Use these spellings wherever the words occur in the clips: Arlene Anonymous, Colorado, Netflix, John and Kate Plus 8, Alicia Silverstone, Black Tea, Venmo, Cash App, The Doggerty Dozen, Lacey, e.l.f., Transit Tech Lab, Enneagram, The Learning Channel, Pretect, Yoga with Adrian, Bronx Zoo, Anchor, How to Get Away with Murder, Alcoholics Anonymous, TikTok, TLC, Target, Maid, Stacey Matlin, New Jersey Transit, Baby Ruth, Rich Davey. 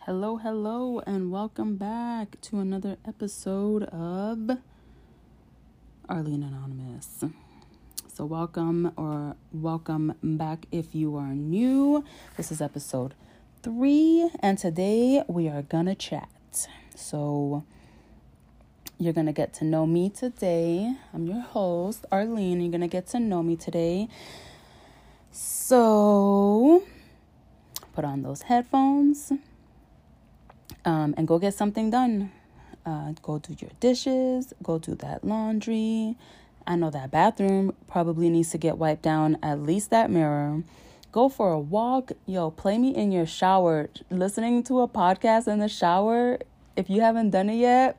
Hello, and welcome back to another episode of Arlene Anonymous. So welcome back if you are new. This is episode 3, and today we are gonna chat. So you're going to get to know me today. I'm your host, Arlene. You're going to get to know me today. So put on those headphones and go get something done. Go do your dishes. Go do that laundry. I know that bathroom probably needs to get wiped down, at least that mirror. Go for a walk. Yo, play me in your shower. Listening to a podcast in the shower, if you haven't done it yet,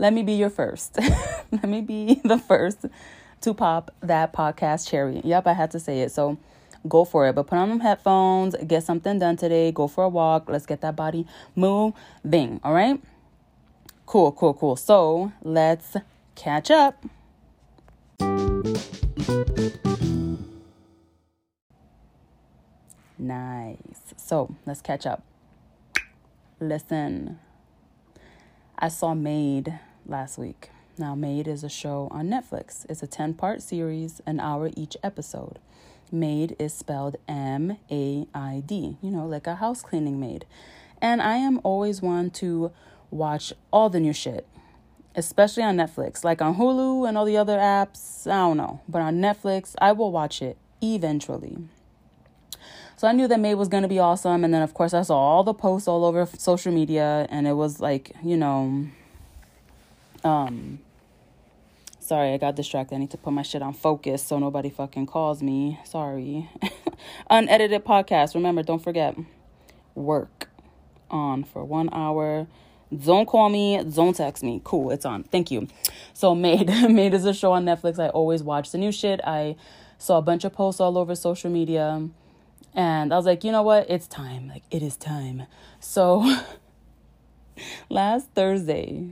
let me be your first. Let me be the first to pop that podcast cherry. Yep, I had to say it. So go for it. But put on them headphones. Get something done today. Go for a walk. Let's get that body moving. All right? Cool. So let's catch up. Nice. So let's catch up. Listen. I saw Maid last week. Now, Maid is a show on Netflix. It's a 10-part series, an hour each episode. Maid is spelled M-A-I-D, like a house cleaning maid. And I am always one to watch all the new shit, especially on Netflix. Like on Hulu and all the other apps, I don't know. But on Netflix, I will watch it eventually. So I knew that Maid was going to be awesome. And then, of course, I saw all the posts all over social media. And it was like, sorry, I got distracted. I need to put my shit on focus so nobody fucking calls me. Sorry. Unedited podcast. Remember, don't forget, work on for 1 hour. Don't call me. Don't text me. Cool. It's on. Thank you. So Maid is a show on Netflix. I always watch the new shit. I saw a bunch of posts all over social media. And I was like, you know what? It's time. Like, it is time. So last Thursday,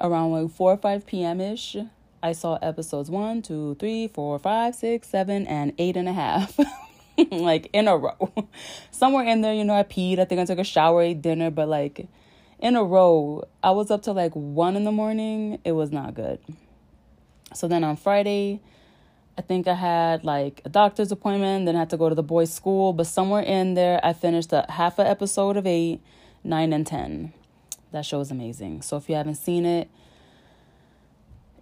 around 4 or 5 p.m.-ish, I saw episodes 1, 2, 3, 4, 5, 6, 7, and 8.5. Like, in a row. Somewhere in there, I peed. I think I took a shower, ate dinner. But, like, in a row, I was up till, 1 in the morning. It was not good. So then on Friday, I think I had a doctor's appointment, then I had to go to the boys' school. But somewhere in there, I finished half an episode of 8, 9, and 10. That show is amazing. So if you haven't seen it,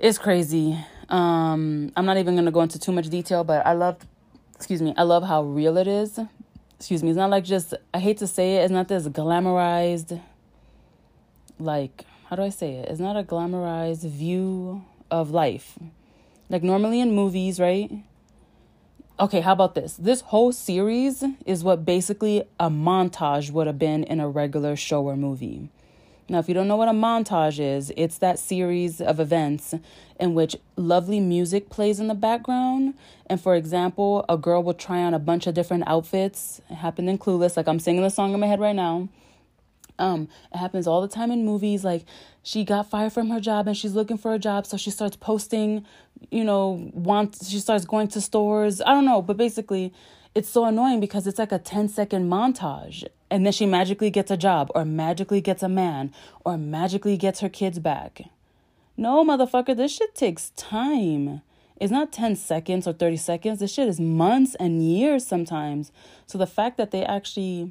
it's crazy. I'm not even going to go into too much detail, but I love how real it is. Excuse me. It's not I hate to say it. It's not this glamorized, how do I say it? It's not a glamorized view of life. Like normally in movies, right? Okay, how about this? This whole series is what basically a montage would have been in a regular show or movie. Now, if you don't know what a montage is, it's that series of events in which lovely music plays in the background. And for example, a girl will try on a bunch of different outfits. It happened in Clueless. I'm singing the song in my head right now. It happens all the time in movies. She got fired from her job and she's looking for a job. So she starts posting, she starts going to stores. I don't know. But basically, it's so annoying because it's a 10-second montage. And then she magically gets a job or magically gets a man or magically gets her kids back. No, motherfucker, this shit takes time. It's not 10 seconds or 30 seconds. This shit is months and years sometimes. So the fact that they actually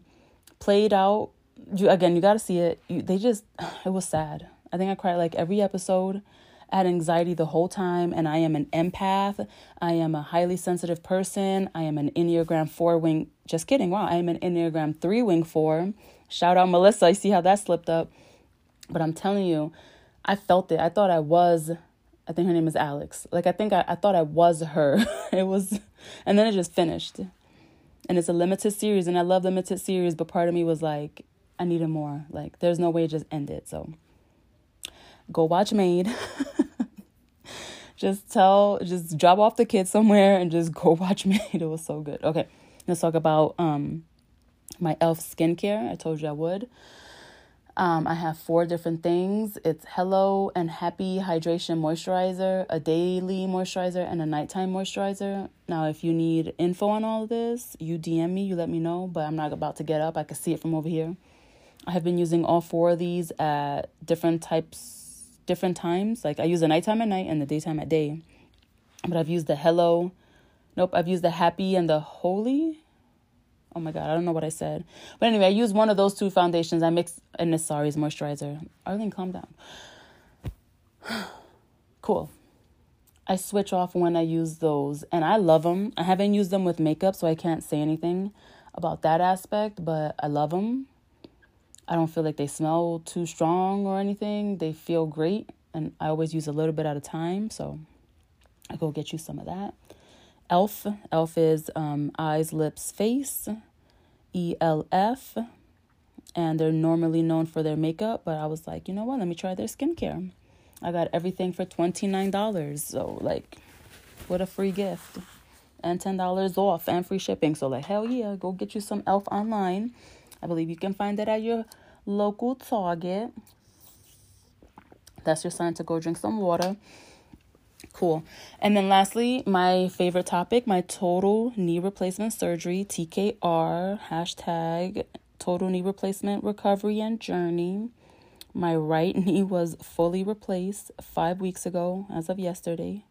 played out, you got to see it. It was sad. I think I cried every episode. I had anxiety the whole time, and I am an empath. I am a highly sensitive person. I am an Enneagram 4 wing. Just kidding. Wow, I am an Enneagram 3 wing 4. Shout out Melissa. I see how that slipped up. But I'm telling you, I felt it. I thought I think her name is Alex. I think I thought I was her. It was, and then it just finished. And it's a limited series, and I love limited series, but part of me was I needed more. There's no way to just end it, so go watch Maid. Just drop off the kids somewhere and just go watch Maid. It was so good. Okay, let's talk about my e.l.f. skincare. I told you I would. I have 4 different things. It's Hello and Happy Hydration Moisturizer, a daily moisturizer, and a nighttime moisturizer. Now, if you need info on all of this, you DM me, you let me know, but I'm not about to get up. I can see it from over here. I have been using all 4 of these at different times. Like, I use the nighttime at night and the daytime at day. But I've used the Hello. Nope, I've used the Happy and the Holy. Oh my God, I don't know what I said. But anyway, I use one of those 2 foundations. I mix an Asari's moisturizer. Arlene, calm down. Cool. I switch off when I use those. And I love them. I haven't used them with makeup, so I can't say anything about that aspect. But I love them. I don't feel like they smell too strong or anything. They feel great. And I always use a little bit at a time. So I go get you some of that. Elf. Elf is Eyes, Lips, Face, ELF. And they're normally known for their makeup, but I was like, you know what? Let me try their skincare. I got everything for $29. So, like, what a free gift. And $10 off and free shipping. So, like, hell yeah, go get you some Elf online. I believe you can find it at your local Target. That's your sign to go drink some water. Cool. And then lastly, my favorite topic, my total knee replacement surgery, TKR, hashtag total knee replacement recovery and journey. My right knee was fully replaced 5 weeks ago as of yesterday.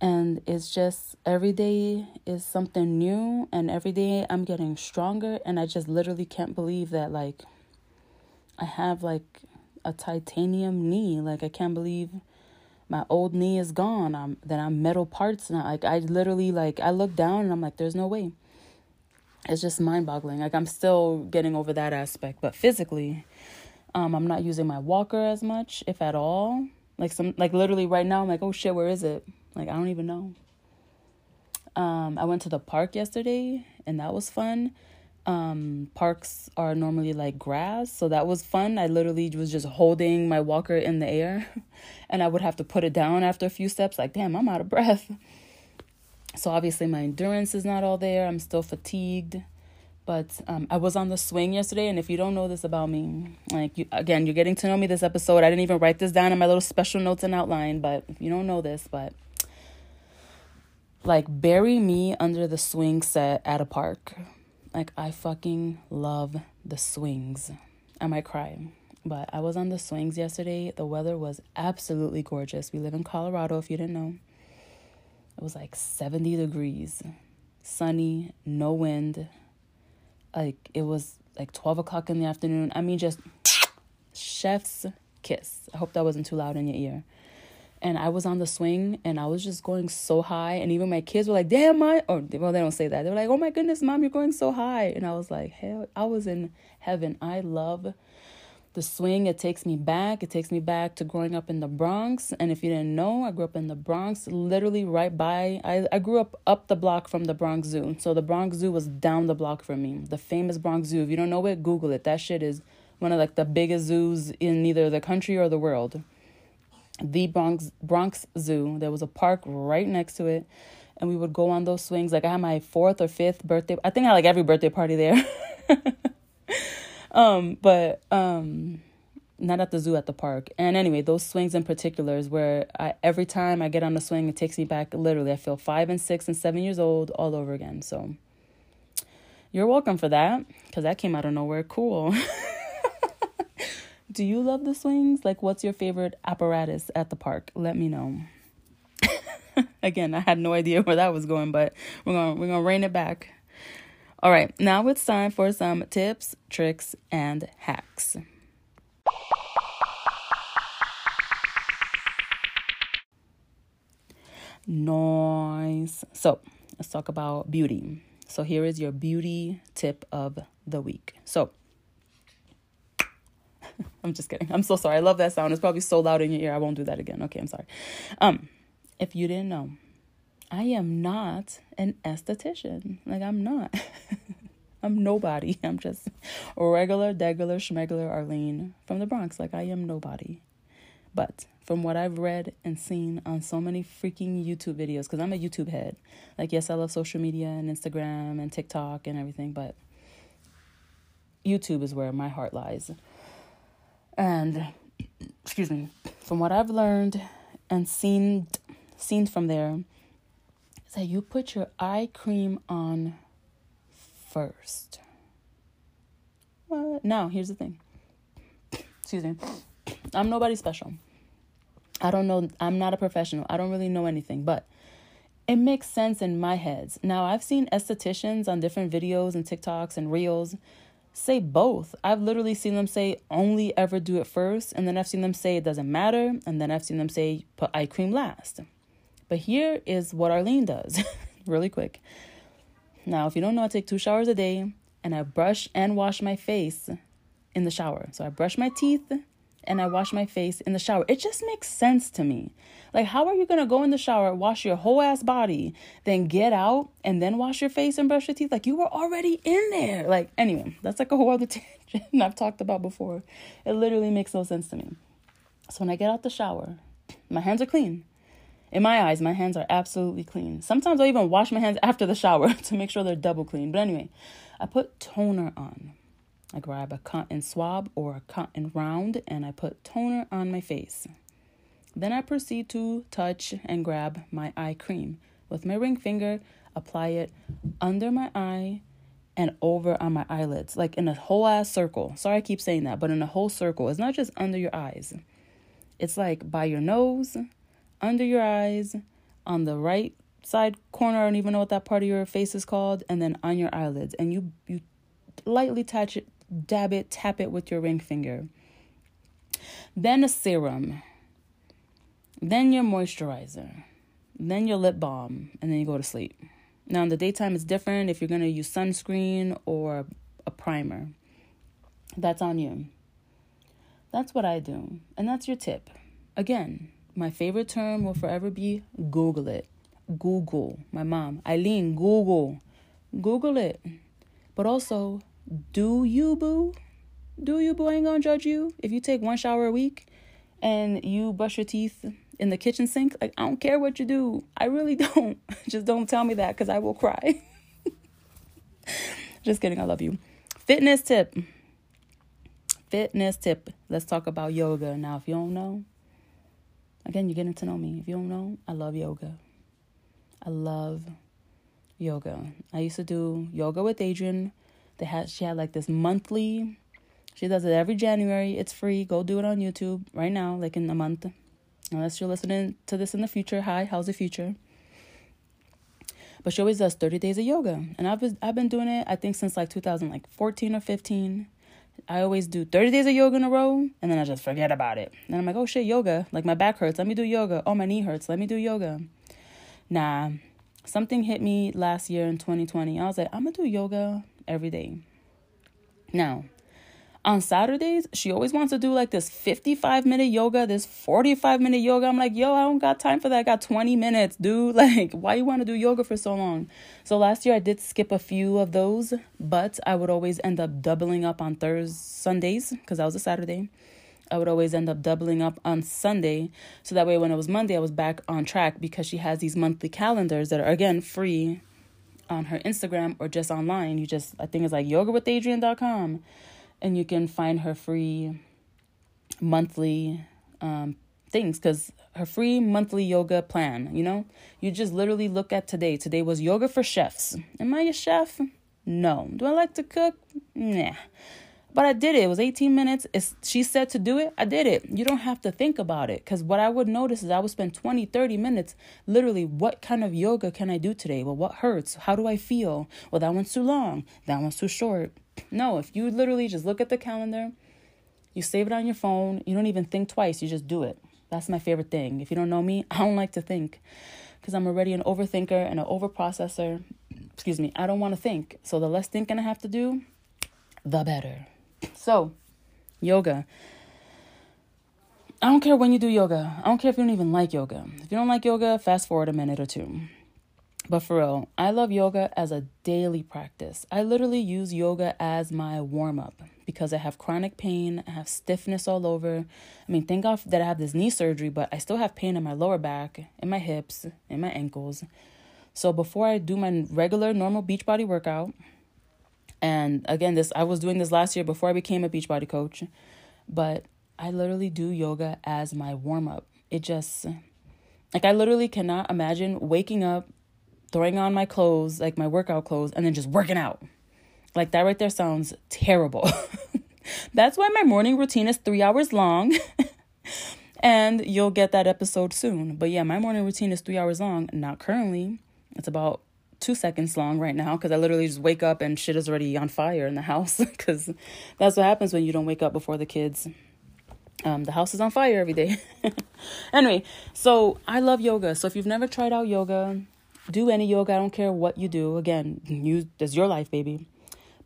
And it's just every day is something new and every day I'm getting stronger. And I just literally can't believe that, like, I have, like, a titanium knee. Like, I can't believe my old knee is gone. I'm metal parts now. Like, I literally, like, I look down and I'm like, there's no way. It's just mind-boggling. Like, I'm still getting over that aspect. But physically, I'm not using my walker as much, if at all. Like, literally right now, I'm like, oh shit, where is it? Like, I don't even know. I went to the park yesterday and that was fun. Parks are normally like grass, so that was fun. I literally was just holding my walker in the air and I would have to put it down after a few steps. Like, damn, I'm out of breath. So obviously my endurance is not all there. I'm still fatigued, but I was on the swing yesterday. And if you don't know this about me, like, you're getting to know me this episode. I didn't even write this down in my little special notes and outline, but if you don't know this, but like, bury me under the swing set at a park. Like, I fucking love the swings. I might cry. But I was on the swings yesterday. The weather was absolutely gorgeous. We live in Colorado, if you didn't know. It was like 70 degrees. Sunny, no wind. Like, it was like 12 o'clock in the afternoon. I mean, just chef's kiss. I hope that wasn't too loud in your ear. And I was on the swing, and I was just going so high. And even my kids were like, damn, they don't say that. They were like, oh, my goodness, Mom, you're going so high. And I was like, hell, I was in heaven. I love the swing. It takes me back. It takes me back to growing up in the Bronx. And if you didn't know, I grew up in the Bronx, literally right by. I grew up the block from the Bronx Zoo. So the Bronx Zoo was down the block from me, the famous Bronx Zoo. If you don't know it, Google it. That shit is one of, like, the biggest zoos in either the country or the world. The Bronx Zoo. There was a park right next to it, and we would go on those swings. Like, I had my 4th or 5th birthday. I think I had, like, every birthday party there. but not at the zoo, at the park. And anyway, those swings in particular is where every time I get on the swing, it takes me back. Literally, I feel 5 and 6 and 7 years old all over again. So you're welcome for that, because that came out of nowhere. Cool. Do you love the swings? Like, what's your favorite apparatus at the park? Let me know. Again, I had no idea where that was going, but we're gonna rein it back. All right, now it's time for some tips, tricks, and hacks. Nice. So let's talk about beauty. So here is your beauty tip of the week. So I'm just kidding. I'm so sorry. I love that sound. It's probably so loud in your ear. I won't do that again. Okay, I'm sorry. If you didn't know, I am not an esthetician. Like, I'm not. I'm nobody. I'm just regular, degular, schmegular Arlene from the Bronx. Like, I am nobody. But from what I've read and seen on so many freaking YouTube videos, because I'm a YouTube head. Like, yes, I love social media and Instagram and TikTok and everything, but YouTube is where my heart lies. And, excuse me, from what I've learned and seen from there, is that you put your eye cream on first. Now, here's the thing. Excuse me. I'm nobody special. I don't know. I'm not a professional. I don't really know anything, but it makes sense in my head. Now, I've seen estheticians on different videos and TikToks and reels say both. I've literally seen them say only ever do it first, and then I've seen them say it doesn't matter, and then I've seen them say put eye cream last. But here is what Arlene does really quick. Now, if you don't know, I take 2 showers a day, and I brush and wash my face in the shower. So I brush my teeth and I wash my face in the shower. It just makes sense to me. Like, how are you going to go in the shower, wash your whole ass body, then get out and then wash your face and brush your teeth? Like, you were already in there. Like, anyway, that's like a whole other tangent I've talked about before. It literally makes no sense to me. So when I get out the shower, my hands are clean. In my eyes, my hands are absolutely clean. Sometimes I even wash my hands after the shower to make sure they're double clean. But anyway, I put toner on. I grab a cotton swab or a cotton round and I put toner on my face. Then I proceed to touch and grab my eye cream. With my ring finger, apply it under my eye and over on my eyelids, like in a whole ass circle. Sorry, I keep saying that, but in a whole circle. It's not just under your eyes. It's like by your nose, under your eyes, on the right side corner. I don't even know what that part of your face is called. And then on your eyelids. And you lightly touch it. Dab it, tap it with your ring finger. Then a serum. Then your moisturizer. Then your lip balm. And then you go to sleep. Now, in the daytime, it's different if you're going to use sunscreen or a primer. That's on you. That's what I do. And that's your tip. Again, my favorite term will forever be Google it. Google. My mom, Eileen, Google. Google it. But also, do you, boo? Do you, boo? I ain't gonna judge you. If you take 1 shower a week and you brush your teeth in the kitchen sink, like, I don't care what you do. I really don't. Just don't tell me that because I will cry. Just kidding. I love you. Fitness tip. Let's talk about yoga. Now, if you don't know, again, you're getting to know me. If you don't know, I love yoga. I love yoga. I used to do Yoga with Adrian. She had like this monthly, she does it every January. It's free. Go do it on YouTube right now, like in a month. Unless you're listening to this in the future. Hi, how's the future? But she always does 30 days of yoga. And I've been doing it, I think, since like 2014 or 15. I always do 30 days of yoga in a row. And then I just forget about it. And I'm like, oh shit, yoga. Like, my back hurts. Let me do yoga. Oh, my knee hurts. Let me do yoga. Nah, something hit me last year in 2020. I was like, I'm going to do yoga every day. Now, on Saturdays, she always wants to do like this 55-minute yoga, this 45-minute yoga. I'm like, yo, I don't got time for that. I got 20 minutes, dude. Like, why you want to do yoga for so long? So last year, I did skip a few of those, but I would always end up doubling up on Sundays, because that was a Saturday. I would always end up doubling up on Sunday, so that way when it was Monday, I was back on track, because she has these monthly calendars that are, again, free on her Instagram or just online. You just, I think it's like yogawithadrian.com, and you can find her free monthly things, because her free monthly yoga plan, you know, you just literally look at today was yoga for chefs. Am I a chef? No. Do I like to cook? Nah. But I did it. It was 18 minutes. She said to do it. I did it. You don't have to think about it. Because what I would notice is I would spend 20, 30 minutes. Literally, what kind of yoga can I do today? Well, what hurts? How do I feel? Well, that one's too long. That one's too short. No, if you literally just look at the calendar, you save it on your phone. You don't even think twice. You just do it. That's my favorite thing. If you don't know me, I don't like to think. Because I'm already an overthinker and an overprocessor. Excuse me. I don't want to think. So the less thinking I have to do, the better. So, yoga. I don't care when you do yoga. I don't care if you don't even like yoga. If you don't like yoga, fast forward a minute or two. But for real, I love yoga as a daily practice. I literally use yoga as my warm-up because I have chronic pain. I have stiffness all over. I mean, thank God that I have this knee surgery, but I still have pain in my lower back, in my hips, in my ankles. So before I do my regular, normal Beachbody workout, and again, I was doing this last year before I became a Beachbody coach. But I literally do yoga as my warm up. It just, like, I literally cannot imagine waking up, throwing on my clothes, like my workout clothes, and then just working out. Like, that right there sounds terrible. That's why my morning routine is 3 hours long. And you'll get that episode soon. But yeah, my morning routine is 3 hours long. Not currently. It's about 2 seconds long right now because I literally just wake up and shit is already on fire in the house because that's what happens when you don't wake up before the kids. The house is on fire every day. Anyway, so I love yoga. So if you've never tried out yoga, do any yoga. I don't care what you do. Again, that's your life, baby.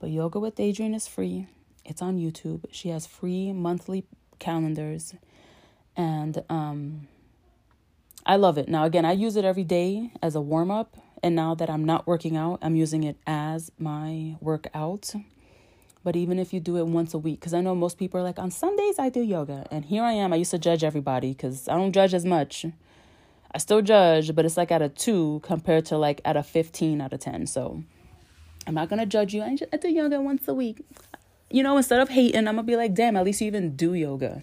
But Yoga with Adrian is free. It's on YouTube. She has free monthly calendars. And I love it. Now, again, I use it every day as a warm-up. And now that I'm not working out, I'm using it as my workout. But even if you do it once a week, because I know most people are like, on Sundays, I do yoga. And here I am. I used to judge everybody because I don't judge as much. I still judge, but it's like at a 2 compared to like at a 15 out of 10. So I'm not going to judge you. I do yoga once a week. You know, instead of hating, I'm going to be like, damn, at least you even do yoga.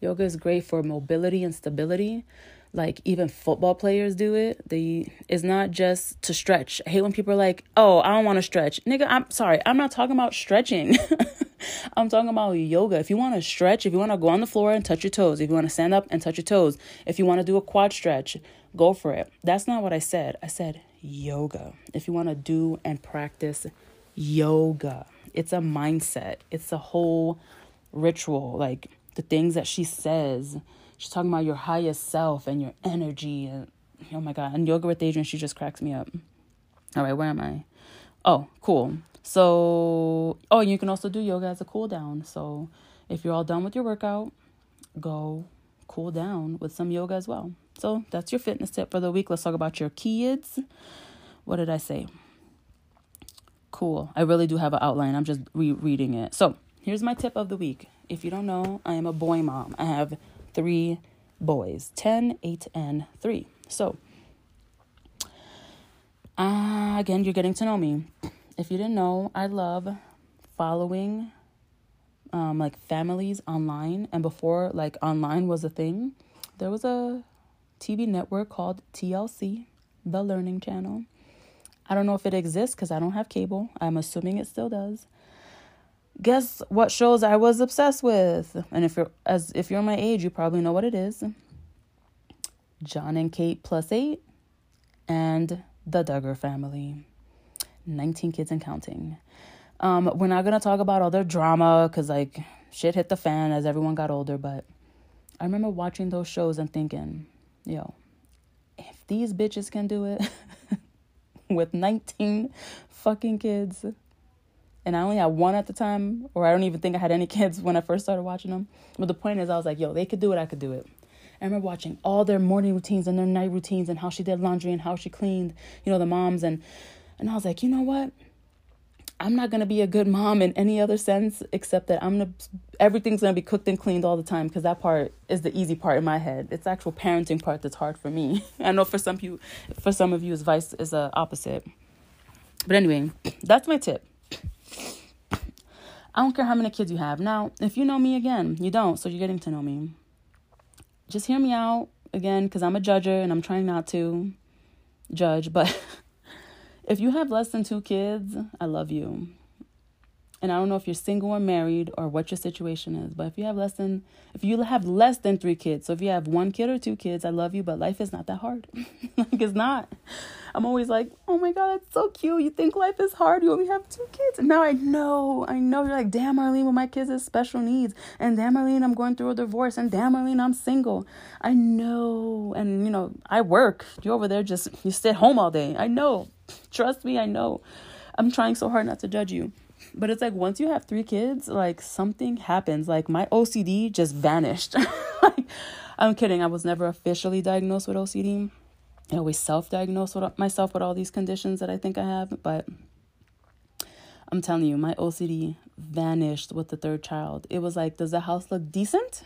Yoga is great for mobility and stability. Like, even football players do it. It's not just to stretch. I hate when people are like, oh, I don't want to stretch. Nigga, I'm sorry. I'm not talking about stretching. I'm talking about yoga. If you want to stretch, if you want to go on the floor and touch your toes, if you want to stand up and touch your toes, if you want to do a quad stretch, go for it. That's not what I said. I said yoga. If you want to do and practice yoga, it's a mindset. It's a whole ritual. Like, the things that she says, she's talking about your highest self and your energy. And, oh, my God. And Yoga with Adrian, she just cracks me up. All right, where am I? Oh, cool. So, you can also do yoga as a cool down. So if you're all done with your workout, go cool down with some yoga as well. So that's your fitness tip for the week. Let's talk about your kids. What did I say? Cool. I really do have an outline. I'm just rereading it. So here's my tip of the week. If you don't know, I am a boy mom. I have 3 boys, 10, 8, and 3. So, again, you're getting to know me. If you didn't know, I love following, families online. And before, online was a thing, there was a TV network called TLC, The Learning Channel. I don't know if it exists because I don't have cable. I'm assuming it still does. Guess what shows I was obsessed with? And if you're my age, you probably know what it is. John and Kate Plus 8 and The Duggar Family. 19 Kids and Counting. We're not going to talk about all their drama because shit hit the fan as everyone got older. But I remember watching those shows and thinking, yo, if these bitches can do it with 19 fucking kids. And I only had one at the time, or I don't even think I had any kids when I first started watching them. But the point is, I was like, yo, they could do it, I could do it. I remember watching all their morning routines and their night routines and how she did laundry and how she cleaned, the moms. And I was like, you know what? I'm not going to be a good mom in any other sense except that everything's going to be cooked and cleaned all the time because that part is the easy part in my head. It's the actual parenting part that's hard for me. I know for some of you, it's vice is the opposite. But anyway, that's my tip. I don't care how many kids you have. Now, if you know me, again, you don't, so you're getting to know me. Just hear me out, again, because I'm a judger and I'm trying not to judge. But if you have less than 2 kids, I love you. And I don't know if you're single or married or what your situation is. But if you have less than 3 kids, so if you have 1 kid or 2 kids, I love you. But life is not that hard. It's not. I'm always like, oh my God, that's so cute. You think life is hard? You only have 2 kids. And now I know. You're like, damn, Arlene, well, my kids have special needs. And damn, Arlene, I'm going through a divorce. And damn, Arlene, I'm single. I know. And, I work. You're over there you sit home all day. I know. Trust me, I know. I'm trying so hard not to judge you. But it's like once you have 3 kids, something happens. My OCD just vanished. I'm kidding. I was never officially diagnosed with OCD. I always self-diagnose myself with all these conditions that I think I have, but I'm telling you, my OCD vanished with the 3rd child. It was like, does the house look decent?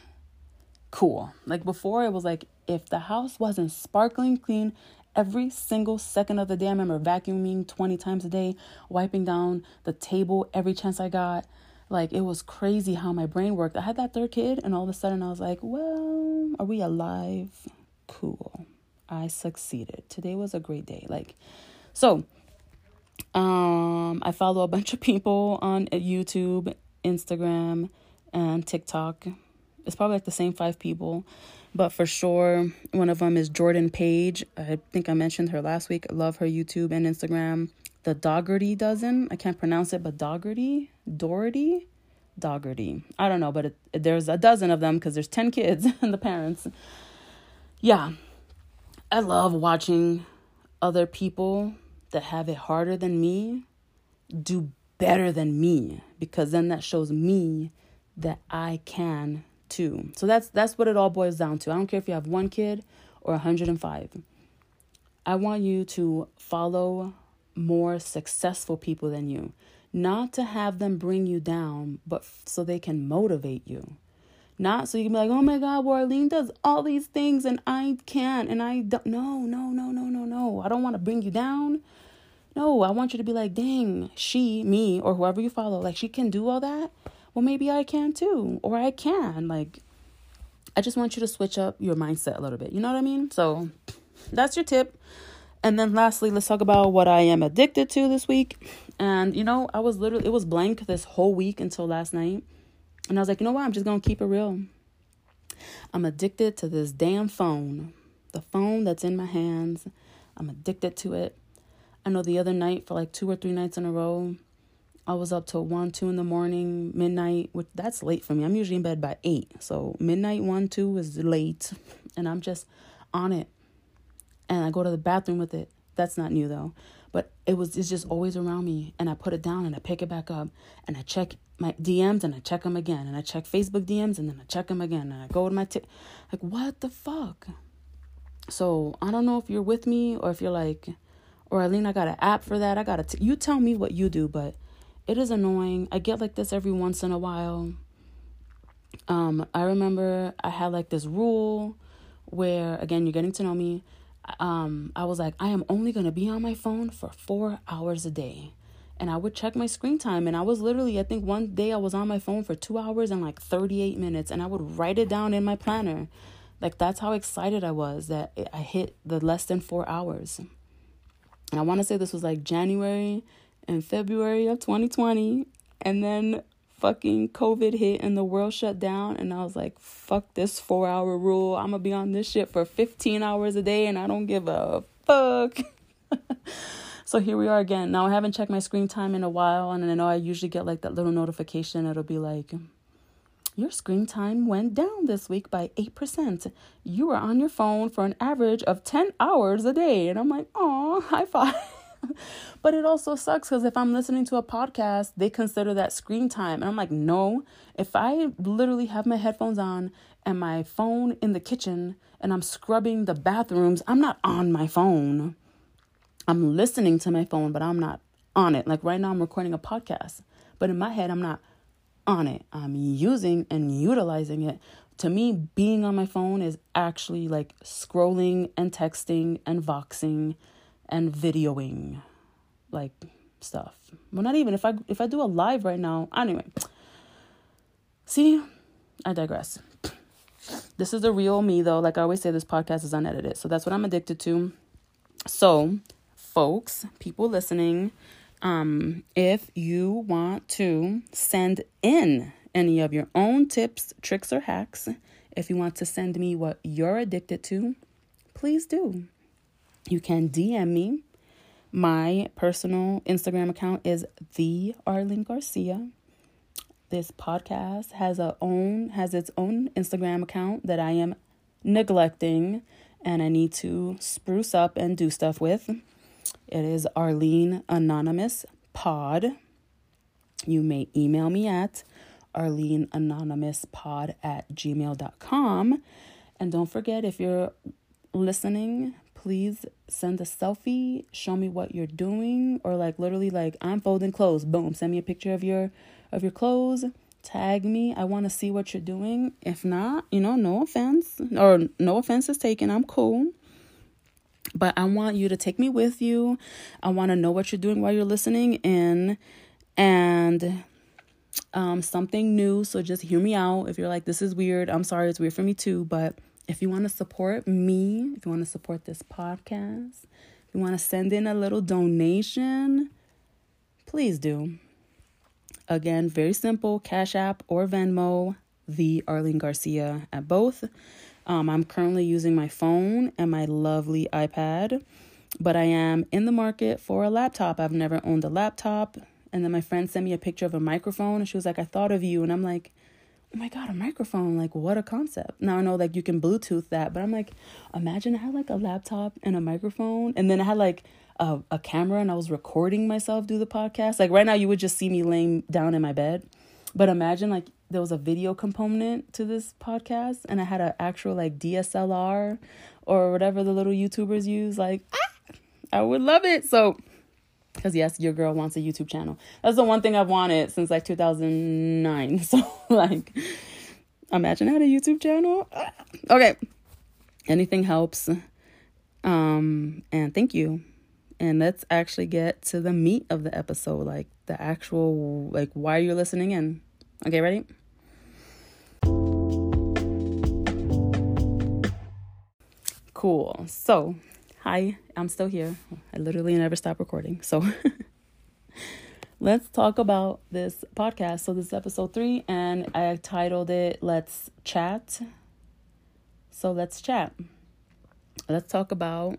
Cool. Before, it was like, if the house wasn't sparkling clean every single second of the day, I remember vacuuming 20 times a day, wiping down the table every chance I got. Like, it was crazy how my brain worked. I had that third kid, and all of a sudden I was like, well, are we alive? Cool. I succeeded. Today was a great day. Like, so I follow a bunch of people on YouTube, Instagram, and TikTok. It's probably like the same five people, but for sure, one of them is Jordan Page. I think I mentioned her last week. I love her YouTube and Instagram. The Doggerty Dozen. I can't pronounce it, but Doggerty. I don't know, but there's a dozen of them because there's 10 kids and the parents. Yeah. I love watching other people that have it harder than me do better than me, because then that shows me that I can too. So that's what it all boils down to. I don't care if you have one kid or 105. I want you to follow more successful people than you, not to have them bring you down, but so they can motivate you. Not so you can be like, oh my God, well, Arlene does all these things and I can't, and I don't. No. I don't want to bring you down. No, I want you to be like, dang, me, or whoever you follow, like, she can do all that. Well, maybe I can too, or I can. Like, I just want you to switch up your mindset a little bit. You know what I mean? So that's your tip. And then lastly, let's talk about what I am addicted to this week. And, you know, it was blank this whole week until last night. And I was like, you know what? I'm just going to keep it real. I'm addicted to this damn phone. The phone that's in my hands. I'm addicted to it. I know the other night, for like 2 or 3 nights in a row, I was up till 1, 2 in the morning, midnight, which that's late for me. I'm usually in bed by 8. So midnight, 1, 2 is late. And I'm just on it. And I go to the bathroom with it. That's not new though. But it's just always around me. And I put it down and I pick it back up. And I check my DMs and I check them again. And I check Facebook DMs and then I check them again. And I go to my like, what the fuck? So I don't know if you're with me or if you're like, or Arlene, I got an app for that. You tell me what you do, but it is annoying. I get like this every once in a while. I remember I had like this rule where, again, you're getting to know me. I was like, I am only going to be on my phone for 4 hours a day. And I would check my screen time. And I was literally, I think one day I was on my phone for 2 hours and like 38 minutes. And I would write it down in my planner. Like, that's how excited I was that I hit the less than 4 hours. And I want to say this was like January and February of 2020. And then fucking COVID hit and the world shut down. And I was like, fuck this 4-hour rule. I'm going to be on this shit for 15 hours a day and I don't give a fuck. So here we are again. Now, I haven't checked my screen time in a while. And I know I usually get like that little notification. It'll be like, your screen time went down this week by 8%. You were on your phone for an average of 10 hours a day. And I'm like, aw, high five. But it also sucks because if I'm listening to a podcast, they consider that screen time. And I'm like, no, if I literally have my headphones on and my phone in the kitchen and I'm scrubbing the bathrooms, I'm not on my phone. I'm listening to my phone, but I'm not on it. Like right now I'm recording a podcast, but in my head, I'm not on it. I'm using and utilizing it. To me, being on my phone is actually like scrolling and texting and voxing and videoing like stuff. Well, not even if I do a live right now. Anyway, see, I digress. This is the real me though. Like I always say, this podcast is unedited. So that's what I'm addicted to. So folks, people listening, if you want to send in any of your own tips, tricks, or hacks, if you want to send me what you're addicted to, please do. You can DM me. My personal Instagram account is the Arlene Garcia. This podcast has its own Instagram account that I am neglecting and I need to spruce up and do stuff with. It is Arlene Anonymous Pod. You may email me at arleneanonymouspod@gmail.com. And don't forget, if you're listening, please send a selfie, show me what you're doing, or like literally like I'm folding clothes, boom, send me a picture of your clothes, tag me. I want to see what you're doing. If not, you know, no offense is taken. I'm cool. But I want you to take me with you. I want to know what you're doing while you're listening in. And something new. So just hear me out. If you're like, this is weird, I'm sorry, it's weird for me too. But if you want to support me, if you want to support this podcast, if you want to send in a little donation, please do. Again, very simple, Cash App or Venmo, the Arlene Garcia at both. I'm currently using my phone and my lovely iPad, but I am in the market for a laptop. I've never owned a laptop. And then my friend sent me a picture of a microphone and she was like, I thought of you. And I'm like, oh my God, a microphone. Like, what a concept. Now I know like you can Bluetooth that, but I'm like, imagine I had like a laptop and a microphone. And then I had like a camera and I was recording myself do the podcast. Like right now you would just see me laying down in my bed. But imagine like there was a video component to this podcast and I had an actual like DSLR or whatever the little YouTubers use. Like, I would love it. So, because yes, your girl wants a YouTube channel. That's the one thing I've wanted since like 2009. So like, imagine I had a YouTube channel. Okay. Anything helps. And thank you. And let's actually get to the meat of the episode. Like the actual, like why you're listening in. Okay, ready? Cool. So, hi, I'm still here. I literally never stop recording. So let's talk about this podcast. So this is episode 3 and I titled it Let's Chat. So let's chat. Let's talk about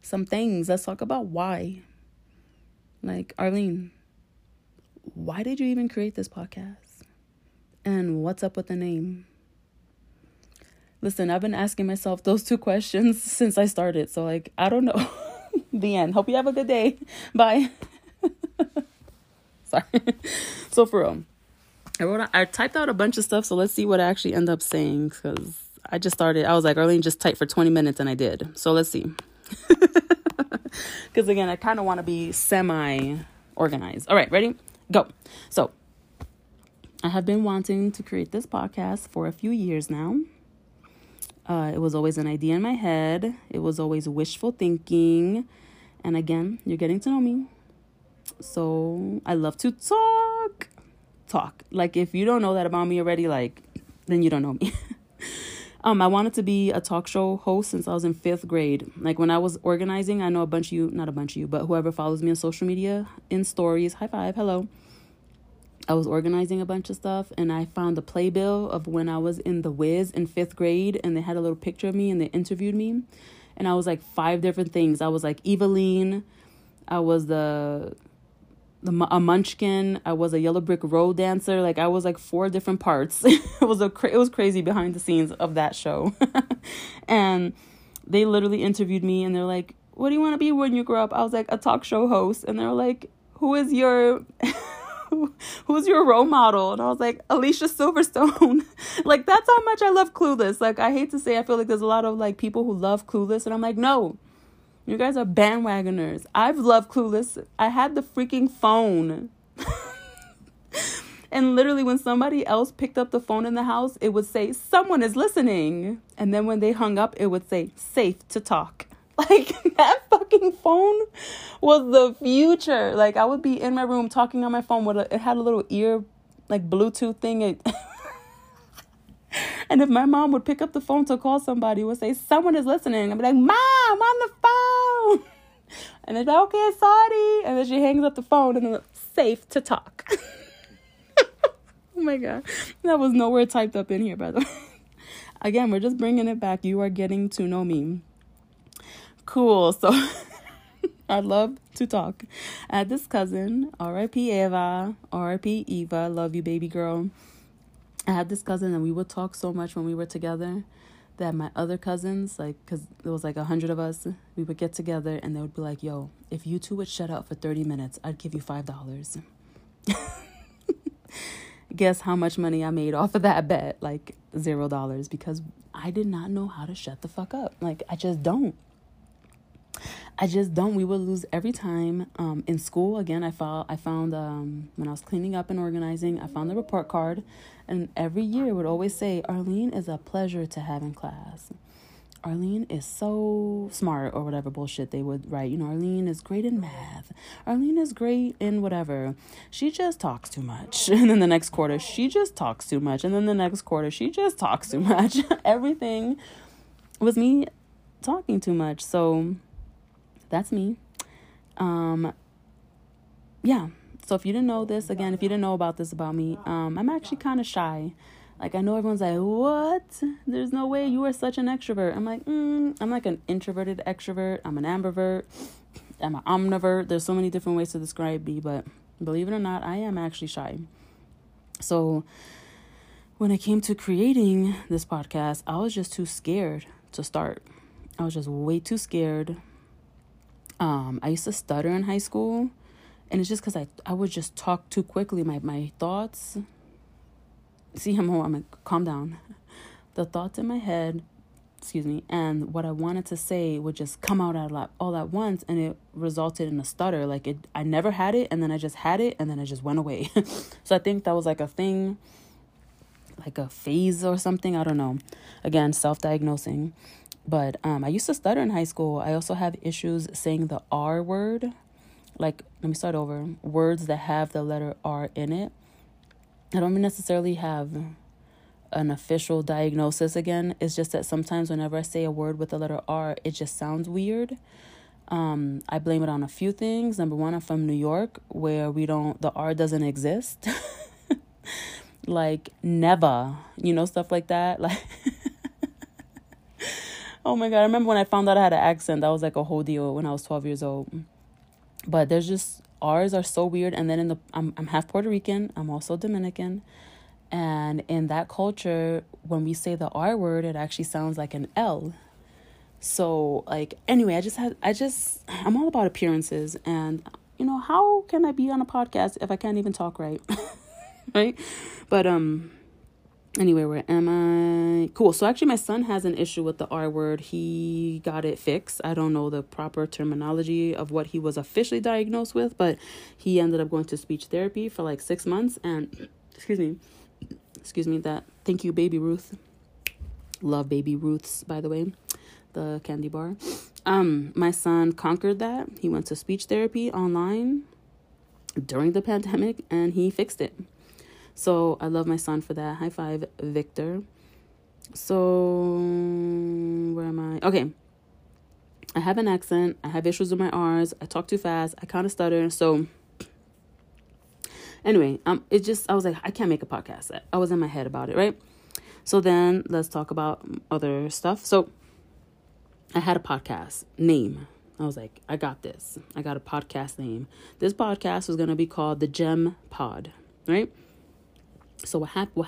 some things. Let's talk about why. Like, Arlene, why did you even create this podcast? And what's up with the name? Listen, I've been asking myself those two questions since I started. So, like, I don't know. The end. Hope you have a good day. Bye. Sorry. So, for real, I typed out a bunch of stuff. So, let's see what I actually end up saying. Because I just started. I was like, Arlene, just type for 20 minutes. And I did. So, let's see. Because, again, I kind of want to be semi-organized. All right. Ready? Go. So, I have been wanting to create this podcast for a few years now. It was always an idea in my head. It was always wishful thinking. And again, you're getting to know me. So I love to talk. Like, if you don't know that about me already, like, then you don't know me. I wanted to be a talk show host since I was in 5th grade. Like, when I was organizing, I know a bunch of you, not a bunch of you, but whoever follows me on social media, in stories, high five, hello. I was organizing a bunch of stuff and I found the playbill of when I was in The Wiz in 5th grade and they had a little picture of me and they interviewed me. And I was like 5 different things. I was like Eveline. I was a munchkin. I was a yellow brick road dancer. Like I was like 4 different parts. It was crazy behind the scenes of that show. And they literally interviewed me and they're like, what do you want to be when you grow up? I was like, a talk show host. And they're like, who's your role model? And I was like, Alicia Silverstone. Like, that's how much I love Clueless. Like, I hate to say, I feel like there's a lot of like people who love Clueless, and I'm like, no, you guys are bandwagoners. I've loved Clueless. I had the freaking phone. And literally when somebody else picked up the phone in the house, it would say, someone is listening. And then when they hung up, it would say, safe to talk. Like, that fucking phone was the future. Like, I would be in my room talking on my phone. It had a little ear, like, Bluetooth thing. And if my mom would pick up the phone to call somebody, it would say, someone is listening. I'd be like, Mom, I'm on the phone. And they'd be like, okay, sorry. And then she hangs up the phone and then, safe to talk. Oh, my God. That was nowhere typed up in here, by the way. Again, we're just bringing it back. You are getting to know me. Cool. So I love to talk. I had this cousin, RIP Eva, love you, baby girl. I had this cousin and we would talk so much when we were together that my other cousins, like, because there was like 100 of us, we would get together and they would be like, yo, if you two would shut up for 30 minutes, I'd give you $5. Guess how much money I made off of that bet? Like $0, because I did not know how to shut the fuck up. Like, I just don't. We would lose every time. In school, again, I found when I was cleaning up and organizing, I found the report card. And every year it would always say, Arlene is a pleasure to have in class. Arlene is so smart, or whatever bullshit they would write. You know, Arlene is great in math. Arlene is great in whatever. She just talks too much. And then the next quarter, she just talks too much. And then the next quarter, she just talks too much. Everything was me talking too much. So that's me. Yeah. So if you didn't know this, again, if you didn't know about this about me, I'm actually kind of shy. Like, I know everyone's like, what? There's no way you are such an extrovert. I'm like, I'm like an introverted extrovert. I'm an ambivert. I'm an omnivert. There's so many different ways to describe me, but believe it or not, I am actually shy. So when it came to creating this podcast, I was just too scared to start. I was just way too scared. I used to stutter in high school, and it's just because I would just talk too quickly. My thoughts... See, I'm like, calm down. The thoughts in my head, and what I wanted to say would just come out all at once, and it resulted in a stutter. Like, I never had it, and then I just had it, and then it just went away. So I think that was like a thing, like a phase or something. I don't know. Again, self-diagnosing. But I used to stutter in high school. I also have issues saying the R word. Like, let me start over. Words that have the letter R in it. I don't necessarily have an official diagnosis again. It's just that sometimes whenever I say a word with the letter R, it just sounds weird. I blame it on a few things. Number one, I'm from New York, where the R doesn't exist. Like, never, stuff like that. Like, oh my God, I remember when I found out I had an accent. That was like a whole deal when I was 12 years old. But there's just... R's are so weird. And then I'm half Puerto Rican. I'm also Dominican. And in that culture, when we say the R word, it actually sounds like an L. So, like, anyway, I'm all about appearances. And, how can I be on a podcast if I can't even talk right? Right? But anyway, where am I? Cool. So actually, my son has an issue with the R word. He got it fixed. I don't know the proper terminology of what he was officially diagnosed with, but he ended up going to speech therapy for like 6 months. And excuse me, thank you, Baby Ruth. Love Baby Ruth's, by the way, the candy bar. My son conquered that. He went to speech therapy online during the pandemic, and he fixed it. So I love my son for that. High five, Victor. So where am I? Okay. I have an accent. I have issues with my R's. I talk too fast. I kind of stutter. So anyway, I was like, I can't make a podcast. I was in my head about it, right? So then let's talk about other stuff. So I had a podcast name. I was like, I got this. I got a podcast name. This podcast was going to be called The Gem Pod, right? So what happened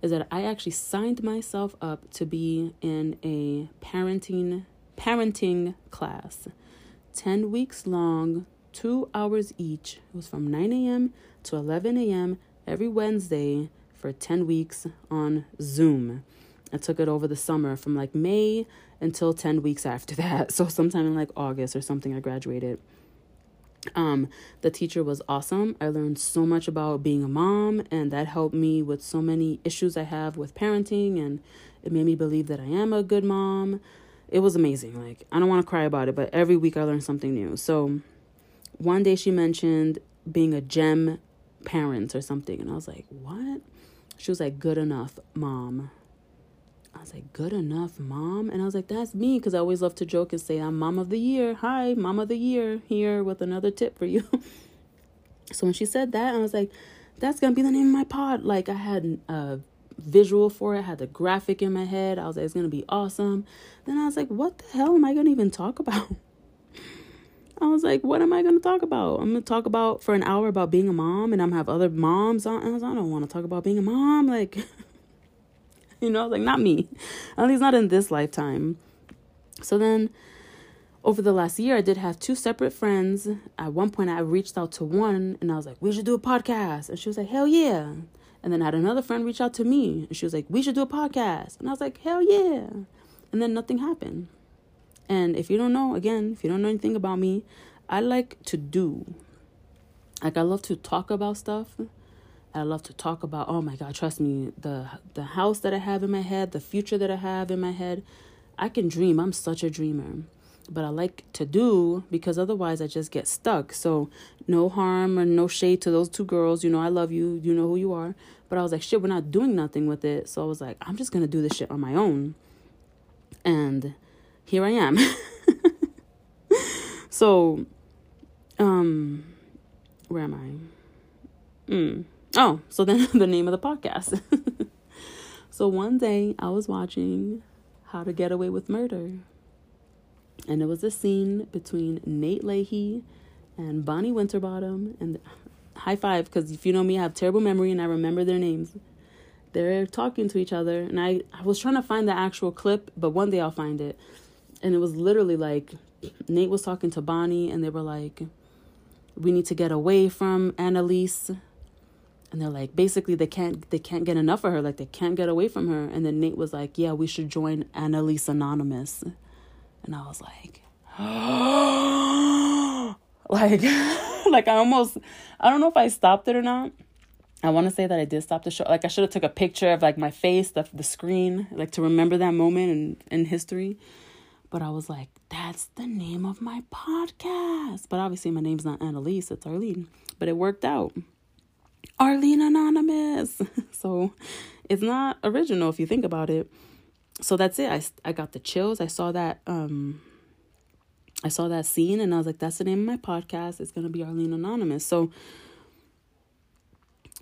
is that I actually signed myself up to be in a parenting class, 10 weeks long, 2 hours each. It was from 9 a.m. to 11 a.m. every Wednesday for 10 weeks on Zoom. I took it over the summer from like May until 10 weeks after that. So sometime in like August or something, I graduated. The teacher was awesome. I learned so much about being a mom, and that helped me with so many issues I have with parenting, and it made me believe that I am a good mom. It was amazing. Like, I don't want to cry about it, but every week I learned something new. So one day she mentioned being a gem parent or something, and I was like, what? She was like, good enough, mom. I was like, good enough, mom? And I was like, that's me, because I always love to joke and say, I'm mom of the year. Hi, mom of the year, here with another tip for you. So when she said that, I was like, that's going to be the name of my pod. Like, I had a visual for it. I had the graphic in my head. I was like, it's going to be awesome. Then I was like, what the hell am I going to even talk about? I was like, what am I going to talk about? I'm going to talk about for an hour about being a mom, and I'm going to have other moms on. And I was like, I don't want to talk about being a mom. Like... like, not me, at least not in this lifetime. So then over the last year, I did have two separate friends. At one point, I reached out to one, and I was like, we should do a podcast. And she was like, hell yeah. And then I had another friend reach out to me, and she was like, we should do a podcast. And I was like, hell yeah. And then nothing happened. And if you don't know anything about me, I like to do. Like, I love to talk about stuff. I love to talk about, oh my God, trust me, the house that I have in my head, the future that I have in my head, I can dream. I'm such a dreamer. But I like to do, because otherwise I just get stuck. So no harm or no shade to those two girls. You know, I love you. You know who you are. But I was like, shit, we're not doing nothing with it. So I was like, I'm just going to do this shit on my own. And here I am. So, where am I? Oh, so then the name of the podcast. So one day I was watching How to Get Away with Murder. And it was a scene between Nate Leahy and Bonnie Winterbottom. And high five, because if you know me, I have terrible memory and I remember their names. They're talking to each other. And I was trying to find the actual clip, but one day I'll find it. And it was literally like Nate was talking to Bonnie and they were like, we need to get away from Annalise. And they're like, basically, they can't get enough of her. Like, they can't get away from her. And then Nate was like, yeah, we should join Annalise Anonymous. And I was like, like I don't know if I stopped it or not. I want to say that I did stop the show. Like, I should have took a picture of, like, my face, the screen, like, to remember that moment in history. But I was like, that's the name of my podcast. But obviously my name's not Annalise, it's Arlene. But it worked out. Arlene Anonymous. So it's not original if you think about it. So that's it. I got the chills. I saw that scene and I was like, that's the name of my podcast. It's going to be Arlene Anonymous. So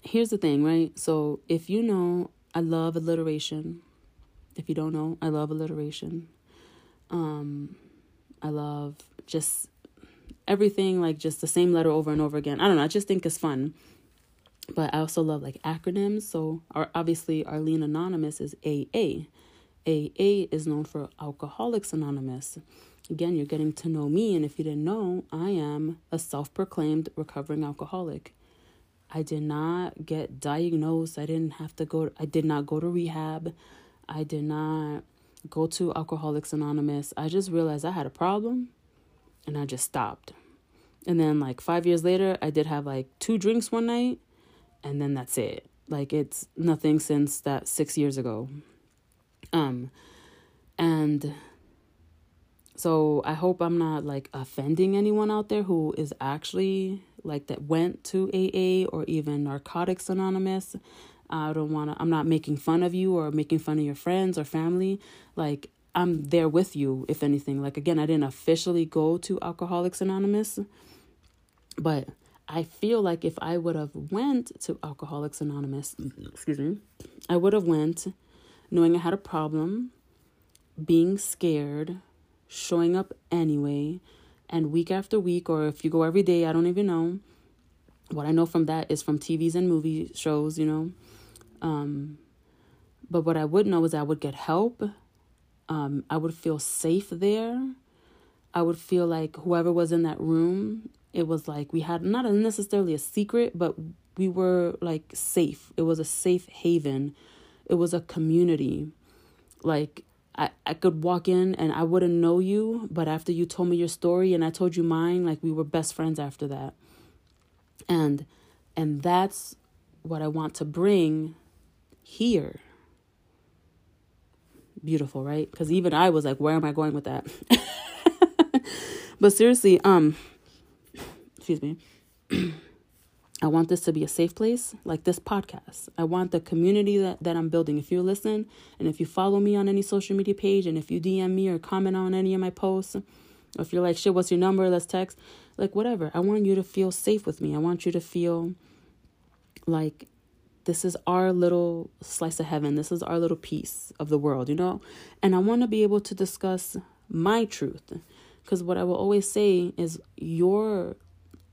here's the thing, right? So if you know, I love alliteration. If you don't know, I love alliteration. I love just everything, like just the same letter over and over again. I don't know. I just think it's fun. But I also love like acronyms. So obviously Arlene Anonymous is AA. AA is known for Alcoholics Anonymous. Again, you're getting to know me. And if you didn't know, I am a self-proclaimed recovering alcoholic. I did not get diagnosed. I did not go to rehab. I did not go to Alcoholics Anonymous. I just realized I had a problem and I just stopped. And then like 5 years later, I did have like 2 drinks one night and then that's it. Like it's nothing since that 6 years ago. And so I hope I'm not like offending anyone out there who is actually like that went to AA or even Narcotics Anonymous. I'm not making fun of you or making fun of your friends or family. Like I'm there with you, if anything. Like, again, I didn't officially go to Alcoholics Anonymous, but I feel like if I would have went to Alcoholics Anonymous, I would have went knowing I had a problem, being scared, showing up anyway, and week after week, or if you go every day, I don't even know. What I know from that is from TVs and movie shows, you know. But what I would know is I would get help. I would feel safe there. I would feel like whoever was in that room, it was like we had not necessarily a secret, but we were like safe. It was a safe haven. It was a community. Like I could walk in and I wouldn't know you, but after you told me your story and I told you mine, like we were best friends after that. And that's what I want to bring here. Beautiful, right? Because even I was like, where am I going with that? But seriously, excuse me. I want this to be a safe place, like this podcast. I want the community that I'm building. If you listen and if you follow me on any social media page and if you DM me or comment on any of my posts, or if you're like, shit, what's your number? Let's text. Like, whatever. I want you to feel safe with me. I want you to feel like this is our little slice of heaven. This is our little piece of the world, you know? And I want to be able to discuss my truth. Because what I will always say is you're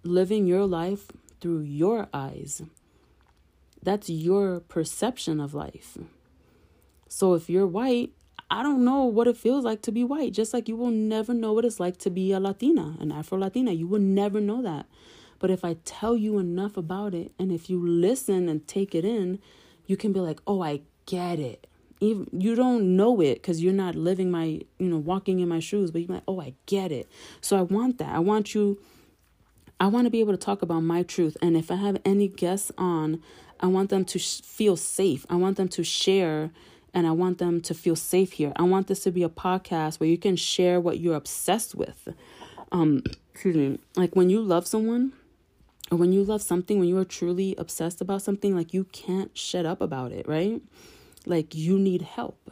living your life through your eyes. That's your perception of life. So if you're white, I don't know what it feels like to be white, just like you will never know what it's like to be a Latina, an Afro-Latina. You will never know that. But if I tell you enough about it, and if you listen and take it in, you can be like, oh, I get it. Even you don't know it because you're not living my, walking in my shoes, but you're like, oh, I get it. So I want that. I want to be able to talk about my truth. And if I have any guests on, I want them to feel safe. I want them to share and I want them to feel safe here. I want this to be a podcast where you can share what you're obsessed with. Excuse me. Like when you love someone or when you love something, when you are truly obsessed about something, like you can't shut up about it, right? Like you need help.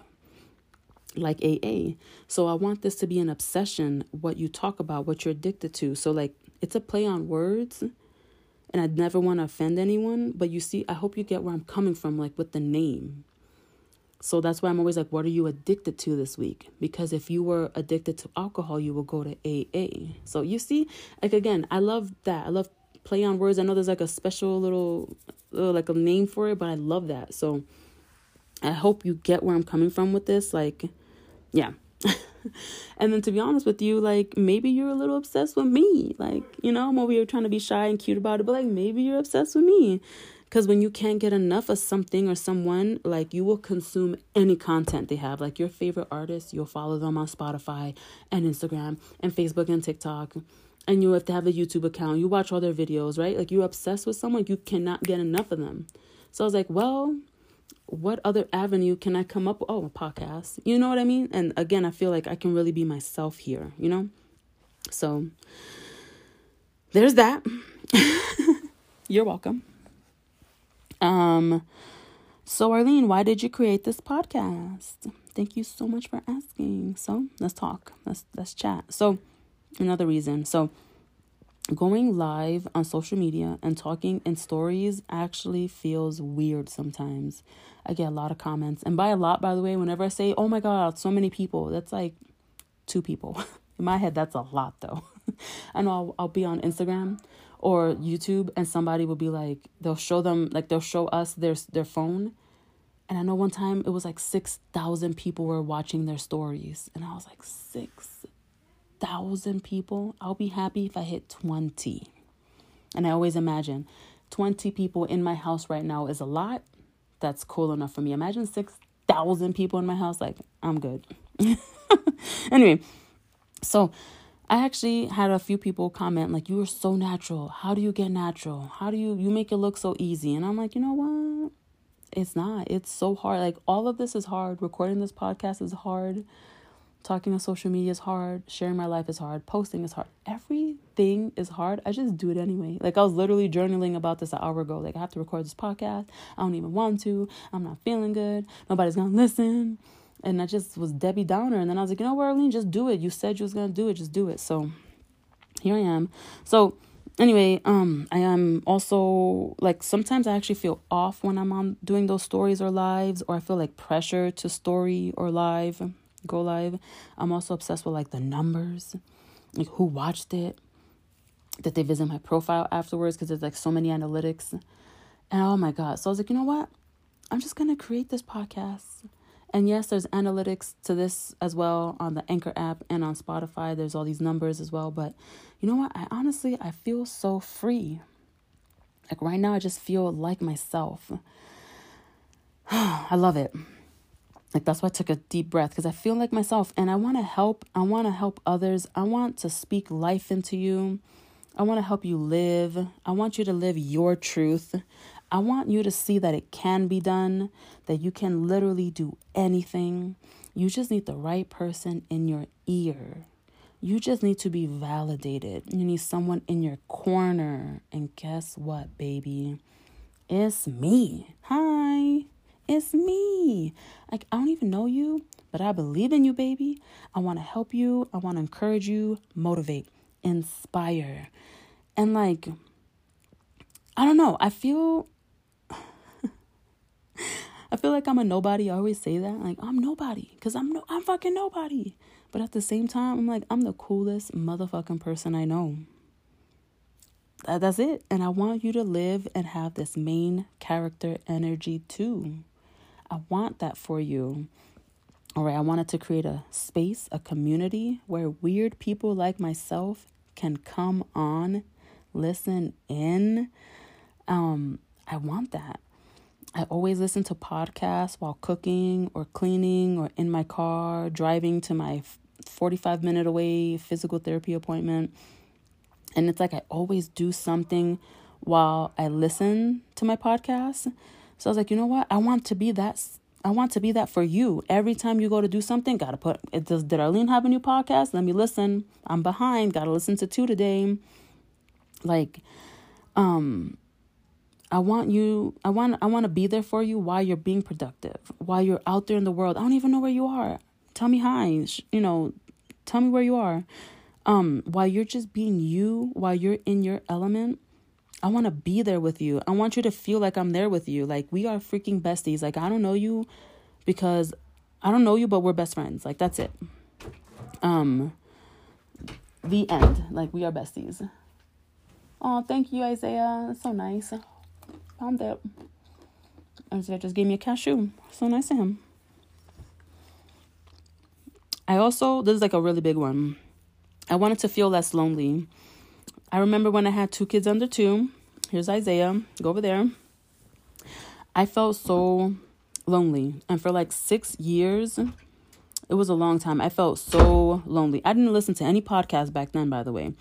Like AA. So I want this to be an obsession, what you talk about, what you're addicted to. So like it's a play on words, and I'd never want to offend anyone, but you see, I hope you get where I'm coming from, like with the name. So that's why I'm always like, what are you addicted to this week? Because if you were addicted to alcohol, you will go to AA. So you see, like, again, I love that. I love play on words. I know there's like a special little like a name for it, but I love that. So I hope you get where I'm coming from with this. Like, yeah. And then to be honest with you, like, maybe you're a little obsessed with me. Like, you know, I'm over here trying to be shy and cute about it, but like, maybe you're obsessed with me. Because when you can't get enough of something or someone, like, you will consume any content they have. Like, your favorite artists, you'll follow them on Spotify and Instagram and Facebook and TikTok. And you have to have a YouTube account. You watch all their videos, right? Like, you're obsessed with someone. You cannot get enough of them. So I was like, well, what other avenue can I come up with? Oh, a podcast. You know what I mean? And again, I feel like I can really be myself here, you know? So there's that. You're welcome. So Arlene, why did you create this podcast? Thank you so much for asking. So let's talk. Let's chat. So another reason. So going live on social media and talking in stories actually feels weird sometimes. I get a lot of comments. And by a lot, by the way, whenever I say, oh my God, so many people, that's like 2 people. In my head, that's a lot though. I know I'll be on Instagram or YouTube and somebody will be like, they'll show us their phone. And I know one time it was like 6,000 people were watching their stories. And I was like, 6,000 people. I'll be happy if I hit 20. And I always imagine 20 people in my house right now is a lot. That's cool enough for me. Imagine 6,000 people in my house. Like, I'm good. Anyway, so I actually had a few people comment like, you are so natural. How do you get natural? How do you make it look so easy? And I'm like, you know what? It's not. It's so hard. Like, all of this is hard. Recording this podcast is hard. Talking on social media is hard. Sharing my life is hard. Posting is hard. Everything is hard. I just do it anyway. Like, I was literally journaling about this an hour ago. Like, I have to record this podcast. I don't even want to. I'm not feeling good. Nobody's going to listen. And I just was Debbie Downer. And then I was like, you know what, Arlene, just do it. You said you was going to do it. Just do it. So here I am. So anyway, I am also, like, sometimes I actually feel off when I'm on doing those stories or lives, or I feel like pressure to story or live. Go live. I'm also obsessed with like the numbers, like who watched it, that they visit my profile afterwards, because there's like so many analytics. And oh my God. So I was like, you know what? I'm just going to create this podcast. And yes, there's analytics to this as well on the Anchor app and on Spotify. There's all these numbers as well. But you know what? I honestly feel so free. Like right now, I just feel like myself. I love it. Like, that's why I took a deep breath, because I feel like myself and I want to help. I want to help others. I want to speak life into you. I want to help you live. I want you to live your truth. I want you to see that it can be done, that you can literally do anything. You just need the right person in your ear. You just need to be validated. You need someone in your corner. And guess what, baby? It's me. Hi. It's me. Like, I don't even know you, but I believe in you, baby. I want to help you. I want to encourage you, motivate, inspire. And like, I don't know. I feel like I'm a nobody. I always say that. Like, I'm nobody, because I'm fucking nobody. But at the same time, I'm like, I'm the coolest motherfucking person I know. That's it. And I want you to live and have this main character energy too. I want that for you. All right, I wanted to create a space, a community where weird people like myself can come on, listen in. I want that. I always listen to podcasts while cooking or cleaning or in my car, driving to my 45-minute away physical therapy appointment. And it's like I always do something while I listen to my podcast. So I was like, you know what? I want to be that I want to be that for you. Every time you go to do something, gotta put, did Arlene have a new podcast? Let me listen. I'm behind. Gotta listen to 2 today. Like, I want to be there for you while you're being productive, while you're out there in the world. I don't even know where you are. Tell me hi, you know, tell me where you are. While you're just being you, while you're in your element, I want to be there with you. I want you to feel like I'm there with you. Like, we are freaking besties. Like, I don't know you because I don't know you, but we're best friends. Like, that's it. The end. Like, we are besties. Oh, thank you, Isaiah. That's so nice. Found it. Isaiah just gave me a cashew. So nice of him. I also, this is like a really big one. I wanted to feel less lonely. I remember when I had 2 kids under 2. Here's Isaiah. Go over there. I felt so lonely. And for like 6 years, it was a long time. I felt so lonely. I didn't listen to any podcasts back then, by the way.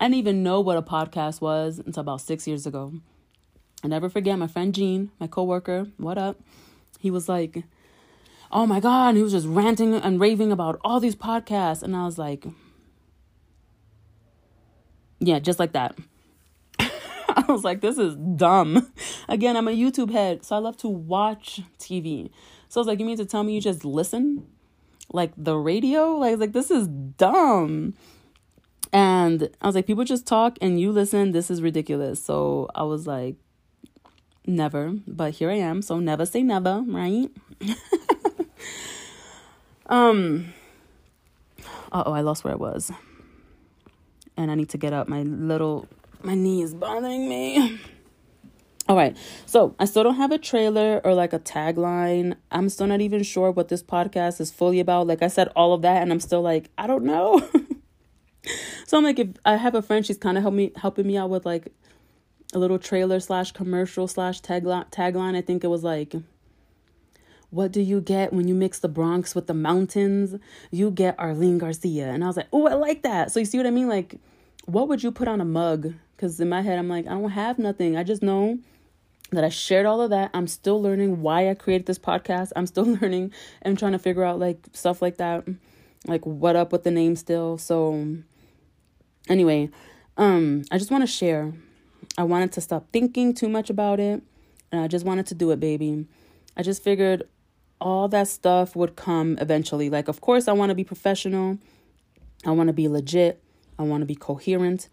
I didn't even know what a podcast was until about 6 years ago. I never forget my friend Gene, my coworker. What up? He was like, oh my God. He was just ranting and raving about all these podcasts. And I was like, yeah, just like that. I was like, this is dumb. Again, I'm a YouTube head, so I love to watch TV. So I was like, you mean to tell me you just listen? Like the radio? Like this is dumb. And I was like, people just talk and you listen. This is ridiculous. So I was like, never. But here I am. So never say never, right? Uh-oh, I lost where I was. And I need to get up. My knee is bothering me. All right. So I still don't have a trailer or like a tagline. I'm still not even sure what this podcast is fully about. Like I said, all of that. And I'm still like, I don't know. So I'm like, if I have a friend, she's kind of helping me out with like a little trailer / commercial / tagline. I think it was like, what do you get when you mix the Bronx with the mountains? You get Arlene Garcia. And I was like, oh, I like that. So you see what I mean? Like, what would you put on a mug? Because in my head, I'm like, I don't have nothing. I just know that I shared all of that. I'm still learning why I created this podcast. I'm still learning and trying to figure out like stuff like that. Like, what up with the name still? So anyway, I just want to share. I wanted to stop thinking too much about it. And I just wanted to do it, baby. I just figured all that stuff would come eventually. Like, of course, I want to be professional. I want to be legit. I want to be coherent.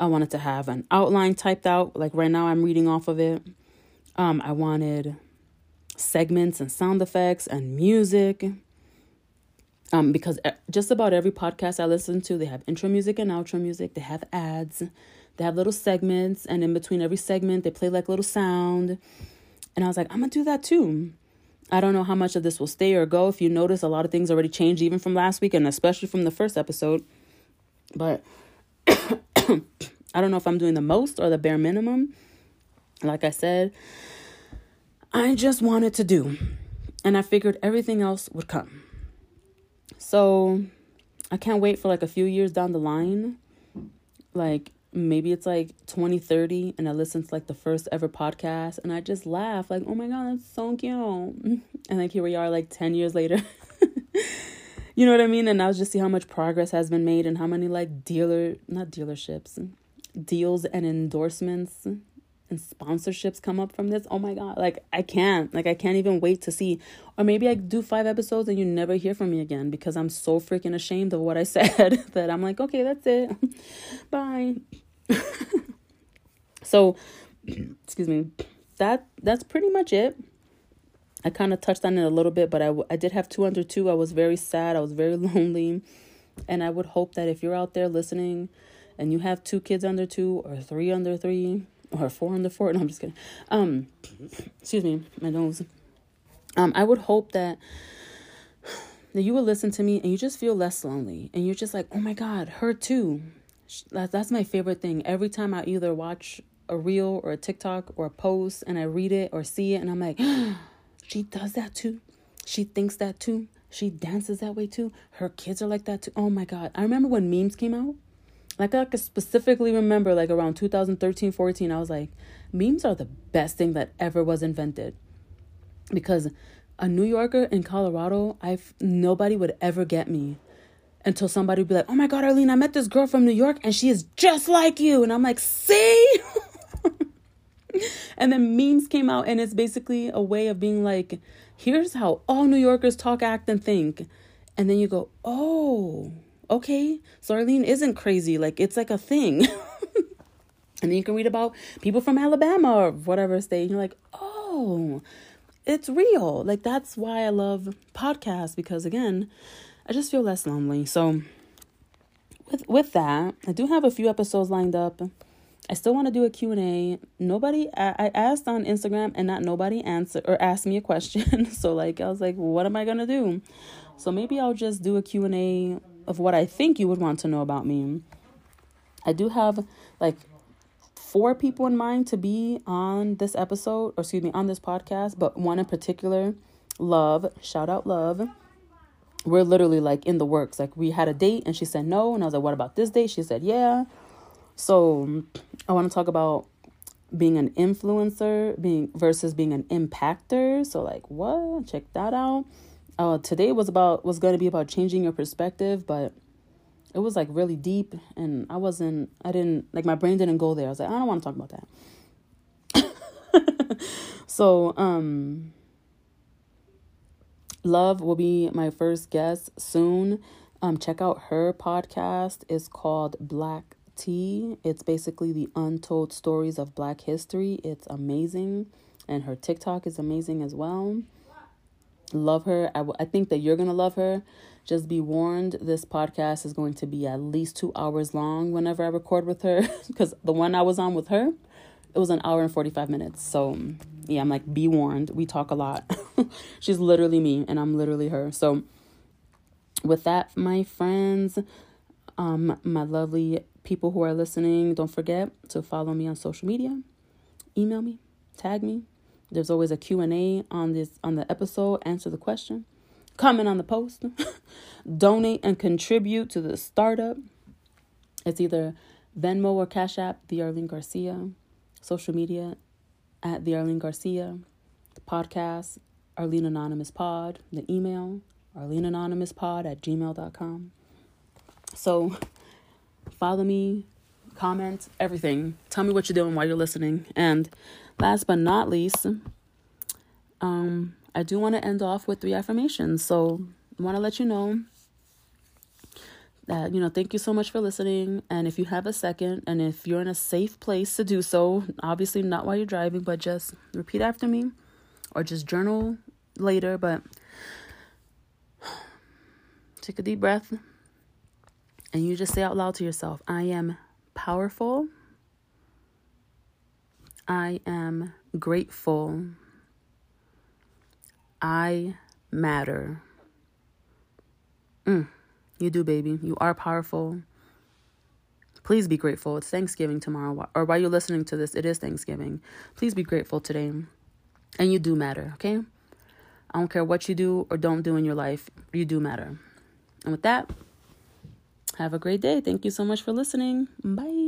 I wanted to have an outline typed out. Like right now, I'm reading off of it. I wanted segments and sound effects and music. Because just about every podcast I listen to, they have intro music and outro music. They have ads. They have little segments. And in between every segment, they play like little sound. And I was like, I'm going to do that too. I don't know how much of this will stay or go. If you notice, a lot of things already changed even from last week and especially from the first episode. But I don't know if I'm doing the most or the bare minimum. Like I said, I just wanted to do. And I figured everything else would come. So I can't wait for like a few years down the line. Like, maybe it's like 2030 and I listened to like the first ever podcast and I just laugh like, oh my God, that's so cute. And like, here we are like 10 years later, you know what I mean? And I was just see how much progress has been made and how many like deals and endorsements and sponsorships come up from this. Oh my God. Like I can't even wait to see, or maybe I do 5 episodes and you never hear from me again because I'm so freaking ashamed of what I said that I'm like, okay, that's it. Bye. So, excuse me, that's pretty much it. I kind of touched on it a little bit, but I did have 2 under 2. I was very sad. I was very lonely. And I would hope that if you're out there listening and you have 2 kids under 2 or 3 under 3 or 4 under 4. No, I'm just kidding. Excuse me, my nose. I would hope that you would listen to me and you just feel less lonely. And you're just like, oh my God, her too. That's my favorite thing. Every time I either watch a reel or a TikTok or a post and I read it or see it and I'm like, she does that too. She thinks that too. She dances that way too. Her kids are like that too. Oh my God. I remember when memes came out. Like I could specifically remember like around 2013, 14, I was like, memes are the best thing that ever was invented because a New Yorker in Colorado, nobody would ever get me until somebody would be like, oh my God, Arlene, I met this girl from New York and she is just like you. And I'm like, see? And then memes came out, and it's basically a way of being like, here's how all New Yorkers talk, act, and think. And then you go, oh, okay. So Arlene isn't crazy. Like, it's like a thing. And then you can read about people from Alabama or whatever state. And you're like, oh, it's real. Like, that's why I love podcasts, because, again, I just feel less lonely. So with that, I do have a few episodes lined up. I still want to do a Q&A. I asked on Instagram and nobody answered or asked me a question. So, like, I was like, what am I going to do? So maybe I'll just do a Q&A of what I think you would want to know about me. I do have, like, 4 people in mind to be on this episode, or excuse me, on this podcast. But one in particular, Love. Shout out, Love. We're literally, like, in the works. Like, we had a date and she said no. And I was like, what about this date? She said, yeah. So I want to talk about being an influencer versus being an impactor. So, like, what? Check that out. Today was going to be about changing your perspective, but it was, like, really deep, and my brain didn't go there. I was like, I don't want to talk about that. So, Love will be my first guest soon. Check out her podcast. It's called Black Tea. It's basically the untold stories of Black history. It's amazing, and her TikTok is amazing as well. Love her. I think that you're gonna love her. Just be warned, this podcast is going to be at least 2 hours long whenever I record with her, because the one I was on with her, it was an hour and 45 minutes. So yeah, I'm like, be warned, we talk a lot. She's literally me and I'm literally her. So with that, my friends, my lovely people who are listening, don't forget to follow me on social media, email me, tag me. There's always a Q&A on the episode. Answer the question. Comment on the post. Donate and contribute to the startup. It's either Venmo or Cash App, The Arlene Garcia. Social media, at The Arlene Garcia. The podcast, Arlene Anonymous Pod. The email, arleneanonymouspod@gmail.com. So follow me. Comment, everything. Tell me what you're doing while you're listening. And last but not least, I do want to end off with 3 affirmations. So I want to let you know that, thank you so much for listening. And if you have a second, and if you're in a safe place to do so, obviously not while you're driving, but just repeat after me or just journal later. But take a deep breath and you just say out loud to yourself, I am powerful. I am grateful. I matter. You do, baby. You are powerful. Please be grateful. It's Thanksgiving tomorrow. Or while you're listening to this, it is Thanksgiving. Please be grateful today. And you do matter, okay? I don't care what you do or don't do in your life. You do matter. And with that, have a great day. Thank you so much for listening. Bye.